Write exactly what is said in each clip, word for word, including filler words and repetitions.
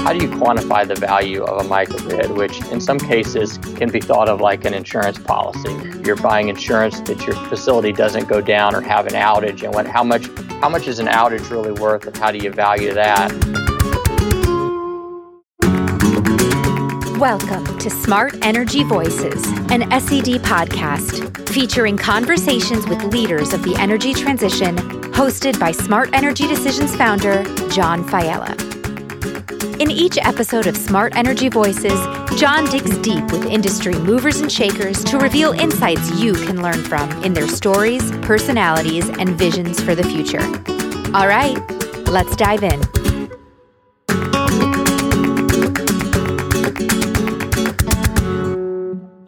How do you quantify the value of a microgrid, which in some cases can be thought of like an insurance policy? You're buying insurance that your facility doesn't go down or have an outage, and what, how much, how much is an outage really worth, and how do you value that? Welcome to Smart Energy Voices, an S E D podcast featuring conversations with leaders of the energy transition, hosted by Smart Energy Decisions founder, John Fiella. In each episode of Smart Energy Voices, John digs deep with industry movers and shakers to reveal insights you can learn from in their stories, personalities, and visions for the future. All right, let's dive in.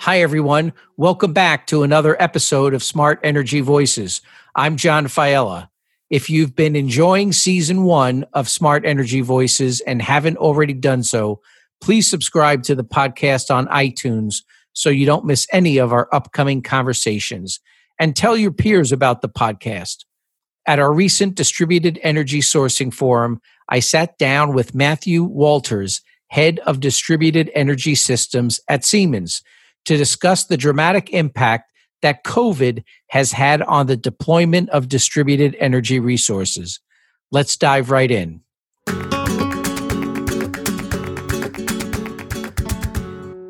Hi, everyone. Welcome back to another episode of Smart Energy Voices. I'm John Fiella. If you've been enjoying season one of Smart Energy Voices and haven't already done so, please subscribe to the podcast on iTunes so you don't miss any of our upcoming conversations, and tell your peers about the podcast. At our recent Distributed Energy Sourcing Forum, I sat down with Matthew Walters, head of Distributed Energy Systems at Siemens, to discuss the dramatic impact that COVID has had on the deployment of distributed energy resources. Let's dive right in.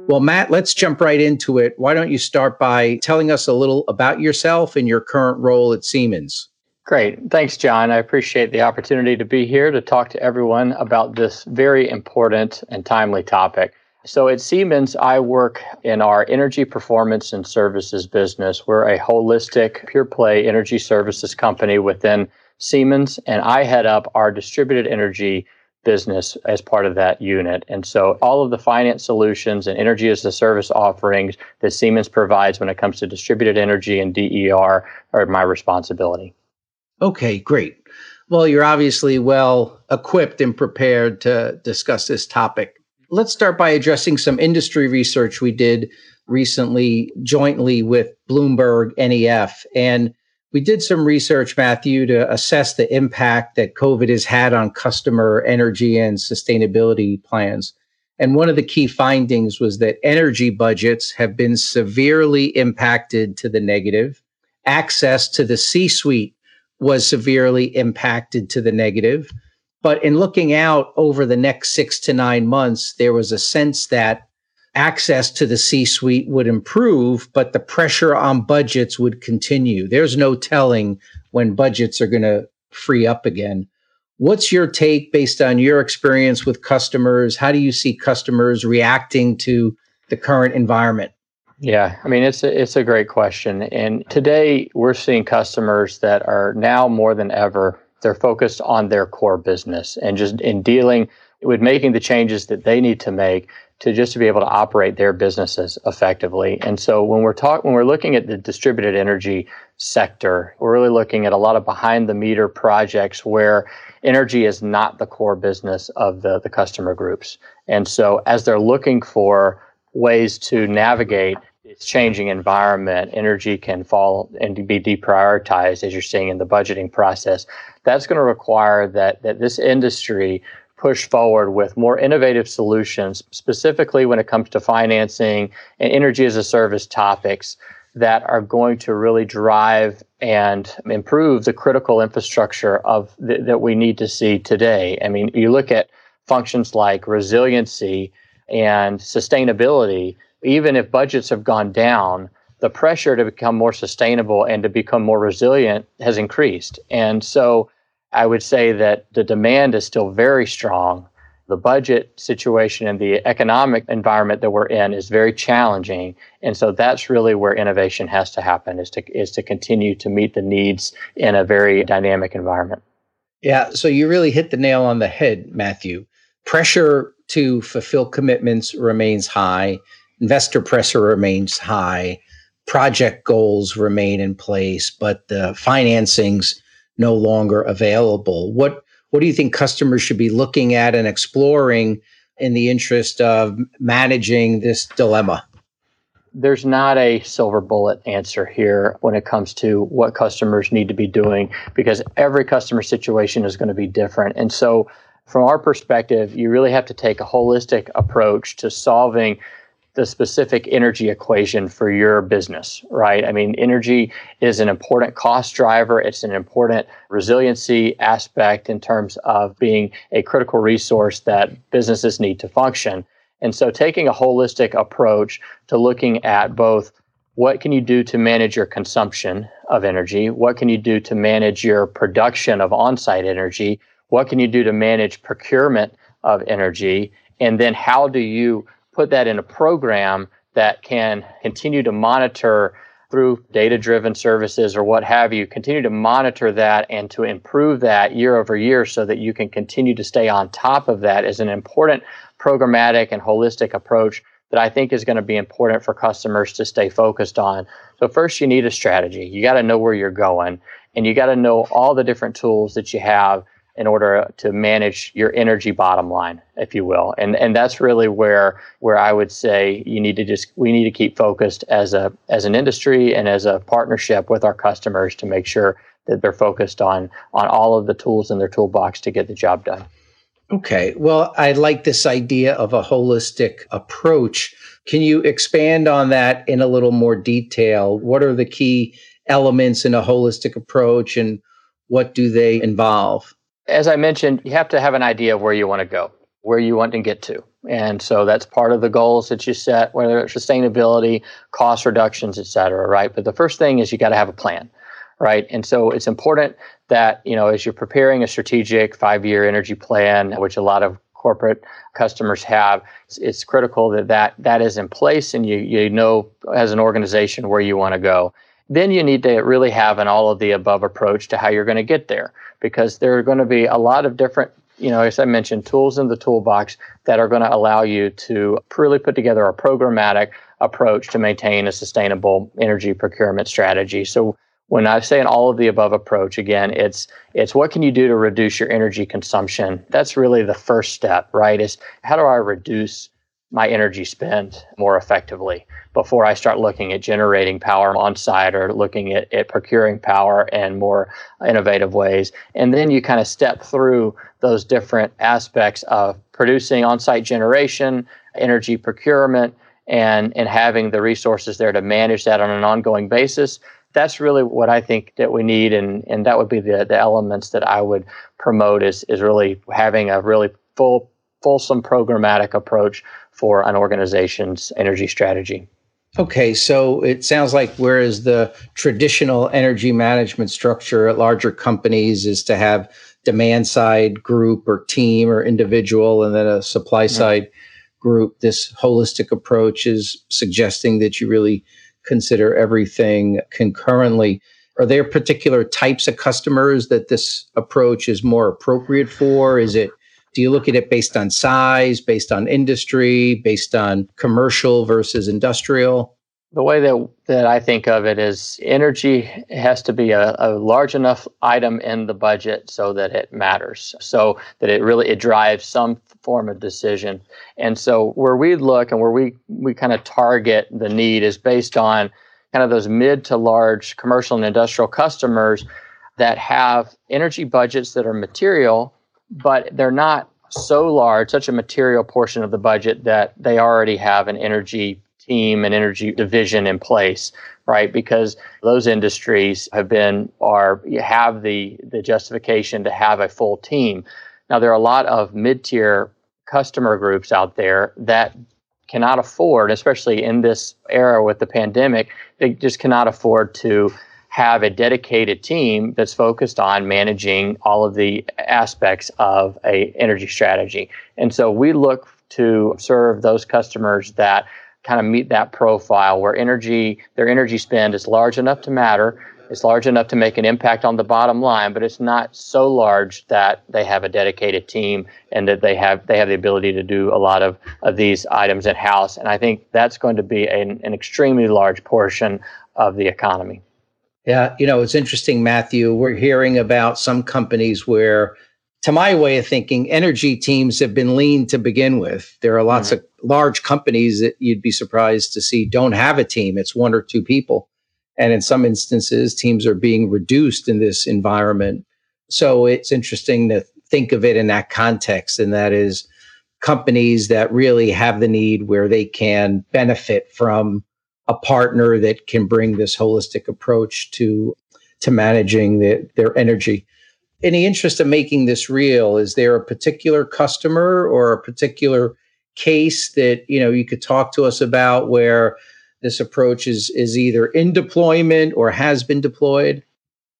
Well, Matt, let's jump right into it. Why don't you start by telling us a little about yourself and your current role at Siemens? Great. Thanks, John. I appreciate the opportunity to be here to talk to everyone about this very important and timely topic. So at Siemens, I work in our energy performance and services business. We're a holistic, pure-play energy services company within Siemens, and I head up our distributed energy business as part of that unit. And so all of the finance solutions and energy as a service offerings that Siemens provides when it comes to distributed energy and D E R are my responsibility. Okay, great. Well, you're obviously well equipped and prepared to discuss this topic. Let's start by addressing some industry research we did recently jointly with Bloomberg N E F. And we did some research, Matthew, to assess the impact that COVID has had on customer energy and sustainability plans. And one of the key findings was that energy budgets have been severely impacted to the negative. Access to the C-suite was severely impacted to the negative. But in looking out over the next six to nine months, there was a sense that access to the C-suite would improve, but the pressure on budgets would continue. There's no telling when budgets are going to free up again. What's your take based on your experience with customers? How do you see customers reacting to the current environment? Yeah, I mean, it's a, it's a great question. And today we're seeing customers that are now more than ever they're focused on their core business and just in dealing with making the changes that they need to make to just to be able to operate their businesses effectively. And so when we're talking, when we're looking at the distributed energy sector, we're really looking at a lot of behind the meter projects where energy is not the core business of the, the customer groups. And so as they're looking for ways to navigate its changing environment, energy can fall and be deprioritized, as you're seeing in the budgeting process. That's going to require that that this industry push forward with more innovative solutions, specifically when it comes to financing and energy as a service topics that are going to really drive and improve the critical infrastructure of th- that we need to see today. I mean, you look at functions like resiliency and sustainability. Even if budgets have gone down, the pressure to become more sustainable and to become more resilient has increased. And so I would say that the demand is still very strong. The budget situation and the economic environment that we're in is very challenging. And so that's really where innovation has to happen, is to is to continue to meet the needs in a very dynamic environment. Yeah, so you really hit the nail on the head, Matthew. Pressure to fulfill commitments remains high. Investor pressure remains high, project goals remain in place, but the financing's no longer available. What what do you think customers should be looking at and exploring in the interest of managing this dilemma? There's not a silver bullet answer here when it comes to what customers need to be doing, because every customer situation is going to be different. And so from our perspective, you really have to take a holistic approach to solving the specific energy equation for your business, right? I mean, energy is an important cost driver. It's an important resiliency aspect in terms of being a critical resource that businesses need to function. And so taking a holistic approach to looking at both what can you do to manage your consumption of energy? What can you do to manage your production of on-site energy? What can you do to manage procurement of energy? And then how do you put that in a program that can continue to monitor through data-driven services or what have you, continue to monitor that and to improve that year over year so that you can continue to stay on top of that is an important programmatic and holistic approach that I think is going to be important for customers to stay focused on. So first, you need a strategy. You got to know where you're going, and you got to know all the different tools that you have in order to manage your energy bottom line, if you will. And and that's really where where I would say you need to just we need to keep focused as a as an industry and as a partnership with our customers to make sure that they're focused on on all of the tools in their toolbox to get the job done. Okay. Well, I like this idea of a holistic approach. Can you expand on that in a little more detail? What are the key elements in a holistic approach and what do they involve? As I mentioned, you have to have an idea of where you want to go, where you want to get to. And so that's part of the goals that you set, whether it's sustainability, cost reductions, et cetera, right? But the first thing is you got to have a plan. Right. And so it's important that, you know, as you're preparing a strategic five-year energy plan, which a lot of corporate customers have, it's, it's critical that, that that is in place and you you know as an organization where you want to go. Then you need to really have an all of the above approach to how you're going to get there, because there are going to be a lot of different, you know, as I mentioned, tools in the toolbox that are going to allow you to really put together a programmatic approach to maintain a sustainable energy procurement strategy. So when I say an all of the above approach, again, it's it's what can you do to reduce your energy consumption? That's really the first step, right? Is how do I reduce my energy spend more effectively before I start looking at generating power on site or looking at, at procuring power in more innovative ways. And then you kind of step through those different aspects of producing on-site generation, energy procurement, and, and having the resources there to manage that on an ongoing basis. That's really what I think that we need, and, and that would be the, the elements that I would promote is is really having a really full, fulsome programmatic approach for an organization's energy strategy. Okay, so it sounds like whereas the traditional energy management structure at larger companies is to have demand side group or team or individual and then a supply side mm-hmm. group, this holistic approach is suggesting that you really consider everything concurrently. Are there particular types of customers that this approach is more appropriate for? Is it, do you look at it based on size, based on industry, based on commercial versus industrial? The way that, that I think of it is energy has to be a, a large enough item in the budget so that it matters, so that it really it drives some form of decision. And so where we look and where we, we kind of target the need is based on kind of those mid to large commercial and industrial customers that have energy budgets that are material, but they're not so large, such a material portion of the budget that they already have an energy team and energy division in place, right? Because those industries have been or have the the justification to have a full team. Now, there are a lot of mid-tier customer groups out there that cannot afford, especially in this era with the pandemic, they just cannot afford to have a dedicated team that's focused on managing all of the aspects of a energy strategy. And so we look to serve those customers that kind of meet that profile where energy, their energy spend is large enough to matter. It's large enough to make an impact on the bottom line, but it's not so large that they have a dedicated team and that they have they have the ability to do a lot of, of these items in-house. And I think that's going to be an, an extremely large portion of the economy. Yeah, you know, it's interesting, Matthew. We're hearing about some companies where, to my way of thinking, energy teams have been lean to begin with. There are lots mm-hmm. of large companies that you'd be surprised to see don't have a team. It's one or two people. And in some instances, teams are being reduced in this environment. So it's interesting to think of it in that context, and that is companies that really have the need where they can benefit from a partner that can bring this holistic approach to, to managing the, their energy. In the interest of making this real, is there a particular customer or a particular case that, you know, you could talk to us about where this approach is, is either in deployment or has been deployed?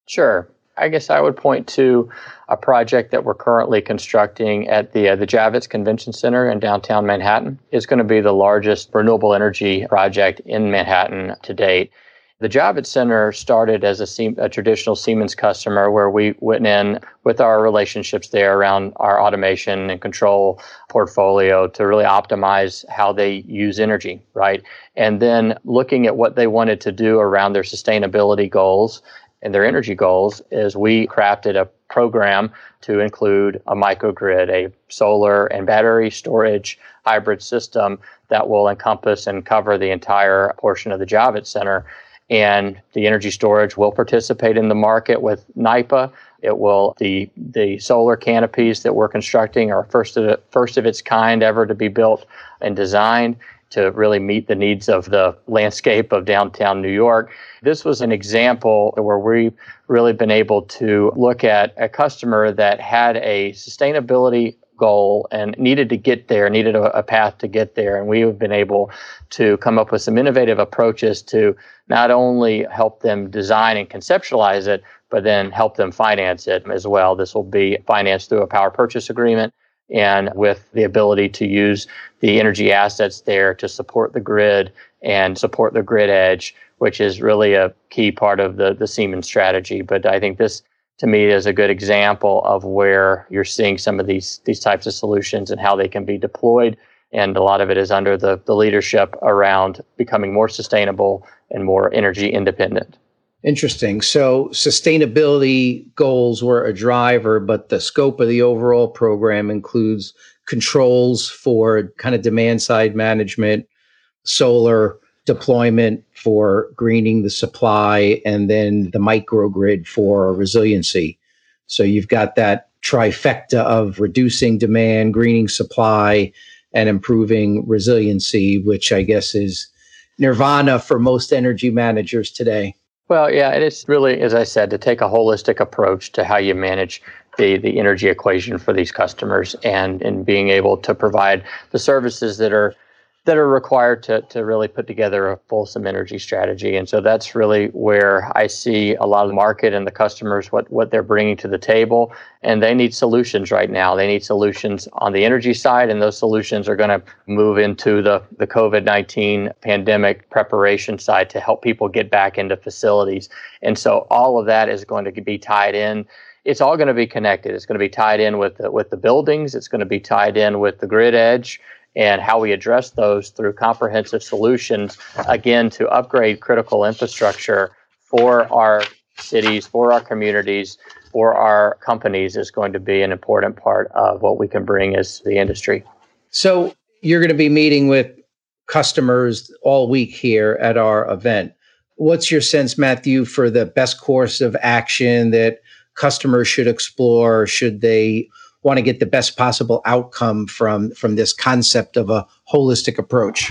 Sure. I guess I would point to a project that we're currently constructing at the uh, the Javits Convention Center in downtown Manhattan. It's going to be the largest renewable energy project in Manhattan to date. The Javits Center started as a, a traditional Siemens customer where we went in with our relationships there around our automation and control portfolio to really optimize how they use energy, right? And then looking at what they wanted to do around their sustainability goals and their energy goals is we crafted a program to include a microgrid, a solar and battery storage hybrid system that will encompass and cover the entire portion of the Javits Center. And the energy storage will participate in the market with N Y P A. It will the the solar canopies that we're constructing are first of the, first of its kind ever to be built and designed to really meet the needs of the landscape of downtown New York. This was an example where we've really been able to look at a customer that had a sustainability goal and needed to get there, needed a, a path to get there. And we have been able to come up with some innovative approaches to not only help them design and conceptualize it, but then help them finance it as well. This will be financed through a power purchase agreement and with the ability to use the energy assets there to support the grid and support the grid edge, which is really a key part of the, the Siemens strategy. But I think this to me is a good example of where you're seeing some of these these types of solutions and how they can be deployed. And a lot of it is under the, the leadership around becoming more sustainable and more energy independent. Interesting. So sustainability goals were a driver, but the scope of the overall program includes controls for kind of demand side management, solar deployment for greening the supply, and then the microgrid for resiliency. So you've got that trifecta of reducing demand, greening supply, and improving resiliency, which I guess is nirvana for most energy managers today. Well, yeah, it's really, as I said, to take a holistic approach to how you manage the, the energy equation for these customers and, and being able to provide the services that are that are required to to really put together a fulsome energy strategy. And so that's really where I see a lot of the market and the customers, what, what they're bringing to the table. And they need solutions right now. They need solutions on the energy side, and those solutions are going to move into the, the COVID nineteen pandemic preparation side to help people get back into facilities. And so all of that is going to be tied in. It's all going to be connected. It's going to be tied in with the, with the buildings. It's going to be tied in with the grid edge and how we address those through comprehensive solutions, again, to upgrade critical infrastructure for our cities, for our communities, for our companies is going to be an important part of what we can bring as the industry. So you're going to be meeting with customers all week here at our event. What's your sense, Matthew, for the best course of action that customers should explore? Should they want to get the best possible outcome from, from this concept of a holistic approach?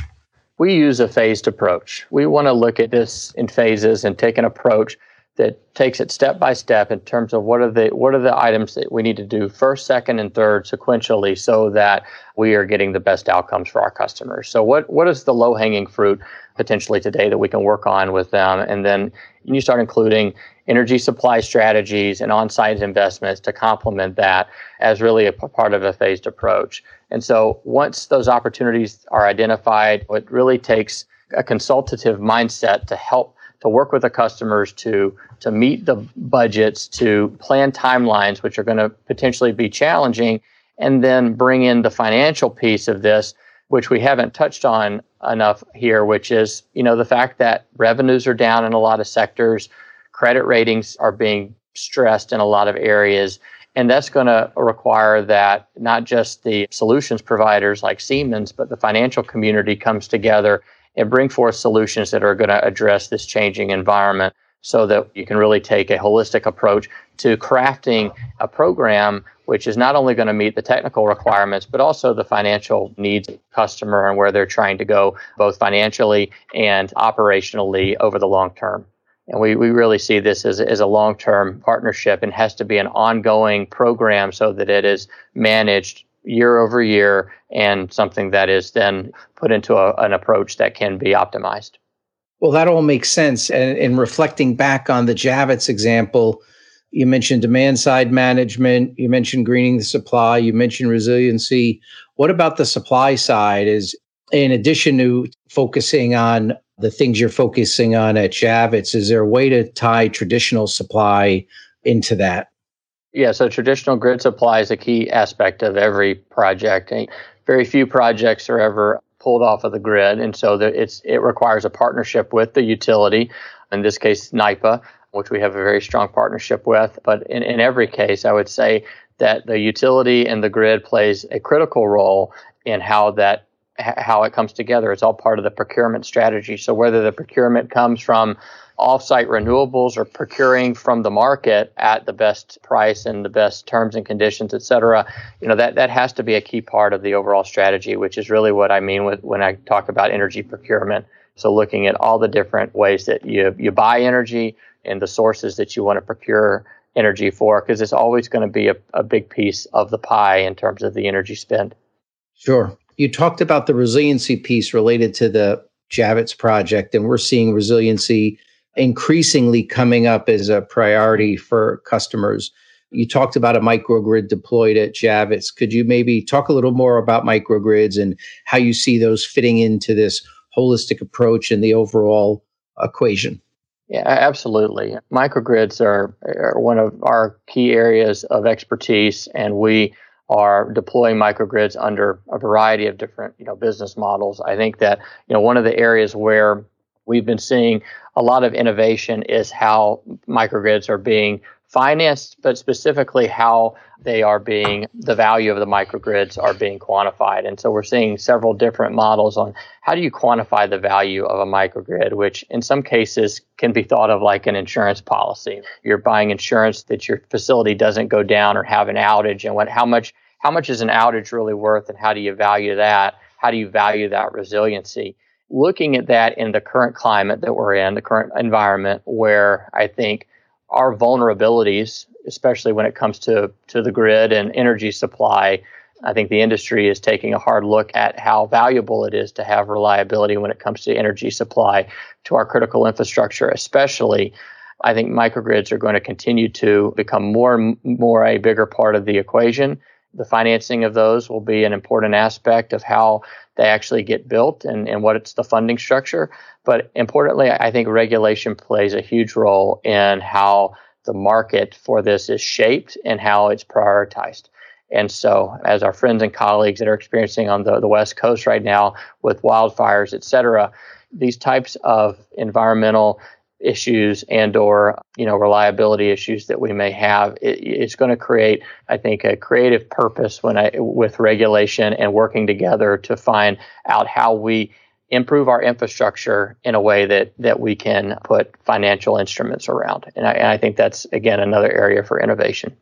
We use a phased approach. We want to look at this in phases and take an approach that takes it step by step in terms of what are the what are the items that we need to do first, second, and third sequentially so that we are getting the best outcomes for our customers. So what what is the low-hanging fruit potentially today that we can work on with them? And then you start including energy supply strategies and on-site investments to complement that as really a part of a phased approach. And so once those opportunities are identified, it really takes a consultative mindset to help to work with the customers to to meet the budgets, to plan timelines, which are going to potentially be challenging, and then bring in the financial piece of this, which we haven't touched on enough here, which is, you know, the fact that revenues are down in a lot of sectors, credit ratings are being stressed in a lot of areas, and that's going to require that not just the solutions providers like Siemens, but the financial community comes together and bring forth solutions that are going to address this changing environment so that you can really take a holistic approach to crafting a program which is not only going to meet the technical requirements, but also the financial needs of the customer and where they're trying to go, both financially and operationally over the long term. And we, we really see this as, as a long-term partnership and has to be an ongoing program so that it is managed year over year and something that is then put into a, an approach that can be optimized. Well, that all makes sense. And in reflecting back on the Javits example, you mentioned demand-side management, you mentioned greening the supply, you mentioned resiliency. What about the supply side? Is in addition to focusing on the things you're focusing on at Javits, is there a way to tie traditional supply into that? Yeah, so traditional grid supply is a key aspect of every project. And very few projects are ever pulled off of the grid, and so the, it's it requires a partnership with the utility, in this case N Y P A, which we have a very strong partnership with. But in, in every case, I would say that the utility and the grid plays a critical role in how that how it comes together. It's all part of the procurement strategy. So whether the procurement comes from off-site renewables or procuring from the market at the best price and the best terms and conditions, et cetera, you know, that, that has to be a key part of the overall strategy, which is really what I mean with, when I talk about energy procurement. So looking at all the different ways that you you buy energy and the sources that you want to procure energy for, because it's always going to be a, a big piece of the pie in terms of the energy spend. Sure. You talked about the resiliency piece related to the Javits project, and we're seeing resiliency increasingly coming up as a priority for customers. You talked about a microgrid deployed at Javits. Could you maybe talk a little more about microgrids and how you see those fitting into this holistic approach and the overall equation? Yeah, absolutely. Microgrids are, are one of our key areas of expertise, and we are deploying microgrids under a variety of different, you know, business models. I think that, you know, one of the areas where we've been seeing a lot of innovation is how microgrids are being financed, but specifically how they are being, the value of the microgrids are being quantified. And so we're seeing several different models on how do you quantify the value of a microgrid, which in some cases can be thought of like an insurance policy. You're buying insurance that your facility doesn't go down or have an outage, and what how much how much is an outage really worth, and how do you value that? How do you value that resiliency? Looking at that in the current climate that we're in, the current environment where I think our vulnerabilities, especially when it comes to, to the grid and energy supply, I think the industry is taking a hard look at how valuable it is to have reliability when it comes to energy supply to our critical infrastructure, especially. I think microgrids are going to continue to become more and more a bigger part of the equation. The financing of those will be an important aspect of how they actually get built and, and what it's the funding structure. But importantly, I think regulation plays a huge role in how the market for this is shaped and how it's prioritized. And so as our friends and colleagues that are experiencing on the, the West Coast right now with wildfires, et cetera, these types of environmental issues and or, you know, reliability issues that we may have, it, it's going to create, I think, a creative purpose when I, with regulation and working together to find out how we improve our infrastructure in a way that that we can put financial instruments around. And I, and I think that's, again, another area for innovation.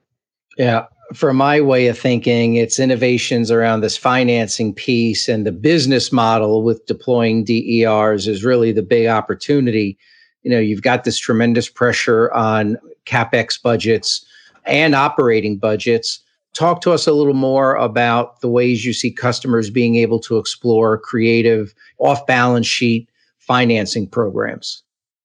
Yeah. For my way of thinking, it's innovations around this financing piece and the business model with deploying D E Rs is really the big opportunity. You know, you've got this tremendous pressure on CapEx budgets and operating budgets. Talk to us a little more about the ways you see customers being able to explore creative off-balance sheet financing programs.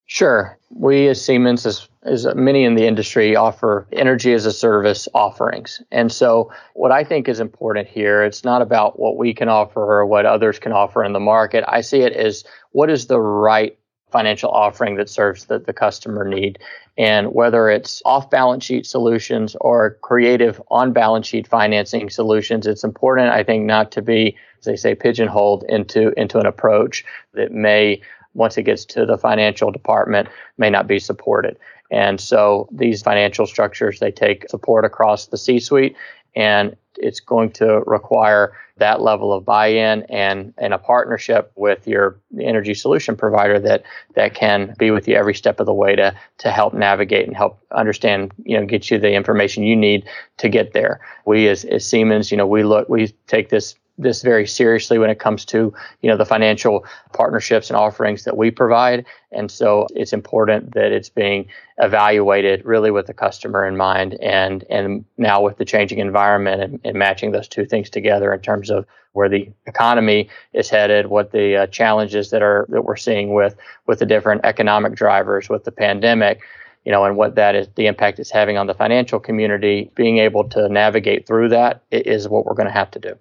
Sure. We as Siemens, as, as many in the industry, offer energy as a service offerings. And so what I think is important here, it's not about what we can offer or what others can offer in the market. I see it as what is the right financial offering that serves the, the customer need. And whether it's off-balance sheet solutions or creative on-balance sheet financing solutions, it's important, I think, not to be, as they say, pigeonholed into, into an approach that may, once it gets to the financial department, may not be supported. And so these financial structures, they take support across the C-suite and it's going to require that level of buy-in and, and a partnership with your energy solution provider that that can be with you every step of the way to to help navigate and help understand, you know, get you the information you need to get there. We as, as Siemens, you know, we look, we take this this very seriously when it comes to, you know, the financial partnerships and offerings that we provide. And so it's important that it's being evaluated really with the customer in mind, and and now with the changing environment and, and matching those two things together in terms of where the economy is headed, what the uh, challenges that are that we're seeing with with the different economic drivers, with the pandemic, you know, and what that is, the impact it's having on the financial community. Being able to navigate through that is what we're going to have to do.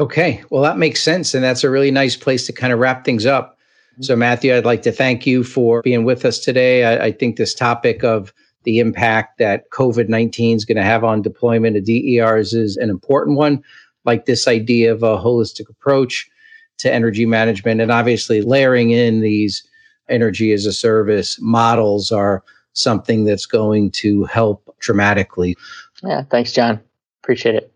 Okay. Well, that makes sense. And that's a really nice place to kind of wrap things up. So Matthew, I'd like to thank you for being with us today. I, I think this topic of the impact that COVID nineteen is going to have on deployment of D E Rs is an important one, like this idea of a holistic approach to energy management. And obviously layering in these energy as a service models are something that's going to help dramatically. Yeah. Thanks, John. Appreciate it.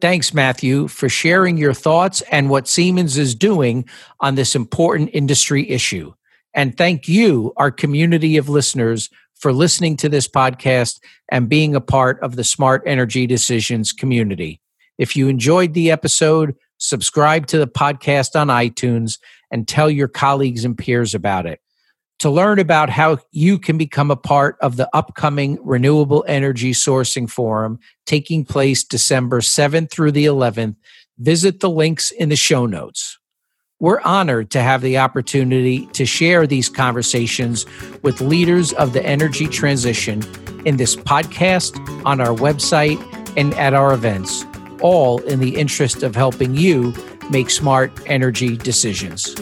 Thanks, Matthew, for sharing your thoughts and what Siemens is doing on this important industry issue. And thank you, our community of listeners, for listening to this podcast and being a part of the Smart Energy Decisions community. If you enjoyed the episode, subscribe to the podcast on iTunes and tell your colleagues and peers about it. To learn about how you can become a part of the upcoming Renewable Energy Sourcing Forum taking place December seventh through the eleventh, visit the links in the show notes. We're honored to have the opportunity to share these conversations with leaders of the energy transition in this podcast, on our website, and at our events, all in the interest of helping you make smart energy decisions.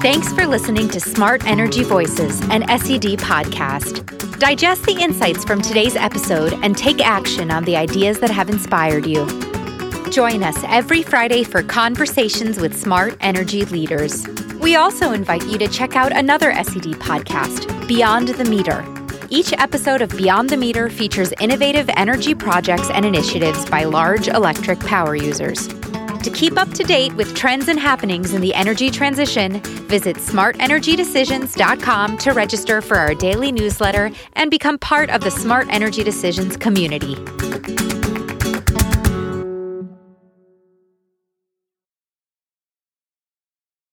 Thanks for listening to Smart Energy Voices, an S E D podcast. Digest the insights from today's episode and take action on the ideas that have inspired you. Join us every Friday for conversations with smart energy leaders. We also invite you to check out another S E D podcast, Beyond the Meter. Each episode of Beyond the Meter features innovative energy projects and initiatives by large electric power users. To keep up to date with trends and happenings in the energy transition, visit smart energy decisions dot com to register for our daily newsletter and become part of the Smart Energy Decisions community.